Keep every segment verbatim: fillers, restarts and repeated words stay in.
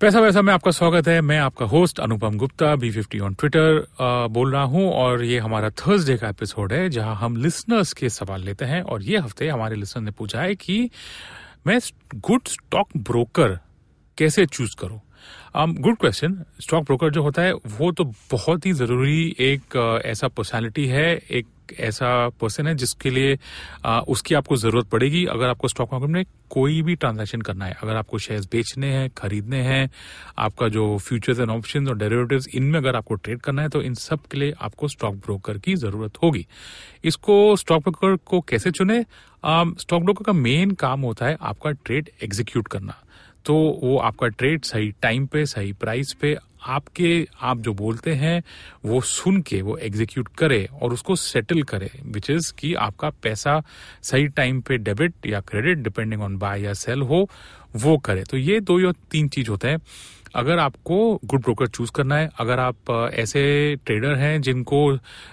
पैसा वैसा में आपका स्वागत है। मैं आपका host Anupam Gupta B fifty on Twitter बोल रहा हूं और ये हमारा थर्सडे का एपिसोड है जहां हम लिसनर्स के सवाल लेते हैं। और ये हफ्ते हमारे लिसनर ने पूछा है कि मैं गुड स्टॉक ब्रोकर कैसे चूज करूं। Good question. स्टॉक ब्रोकर जो होता है वो तो बहुत ही ज़रूरी एक uh, ऐसा पर्सनैलिटी है, एक ऐसा पर्सन है जिसके लिए uh, उसकी आपको ज़रूरत पड़ेगी अगर आपको स्टॉक मार्केट में कोई भी ट्रांजैक्शन करना है। अगर आपको शेयर्स बेचने हैं, खरीदने हैं, आपका जो फ्यूचर्स एंड ऑप्शंस और डेरिवेटिव्स, इनमें अगर आपको ट्रेड करना है तो इन सब के लिए आपको स्टॉक ब्रोकर की ज़रूरत होगी। इसको स्टॉक ब्रोकर को कैसे चुने? स्टॉक ब्रोकर का मेन काम होता है आपका ट्रेड एग्जीक्यूट करना। तो वो आपका ट्रेड सही टाइम पे, सही प्राइस पे, आपके आप जो बोलते हैं वो सुन के वो एग्जीक्यूट करे और उसको सेटल करे, विच इज़ कि आपका पैसा सही टाइम पे डेबिट या क्रेडिट डिपेंडिंग ऑन बाय या सेल हो वो करे। तो ये दो या तीन चीज़ होते हैं अगर आपको गुड ब्रोकर चूज करना है। अगर आप ऐसे ट्रेडर हैं जिनको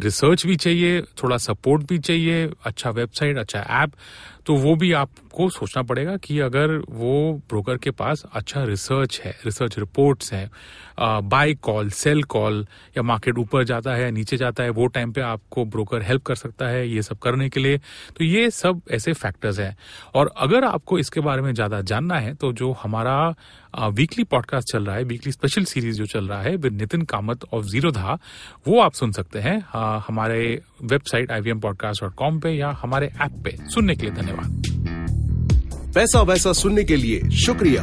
रिसर्च भी चाहिए, थोड़ा सपोर्ट भी चाहिए, अच्छा वेबसाइट, अच्छा ऐप, तो वो भी आपको सोचना पड़ेगा कि अगर वो ब्रोकर के पास अच्छा रिसर्च है, रिसर्च रिपोर्ट्स हैं, बाय कॉल, सेल कॉल, या मार्केट ऊपर जाता है, नीचे जाता है, वो टाइम पे आपको ब्रोकर हेल्प कर सकता है ये सब करने के लिए। तो ये सब ऐसे फैक्टर्स हैं। और अगर आपको इसके बारे में ज़्यादा जानना है तो जो हमारा वीकली पॉडकास्ट चल रहा है, वीकली स्पेशल सीरीज जो चल रहा है विद नितिन कामत ऑफ जीरोधा, वो आप सुन सकते हैं हमारे website I V M podcast dot com पे या हमारे ऐप पे। सुनने के लिए धन्यवाद। पैसा वैसा सुनने के लिए शुक्रिया।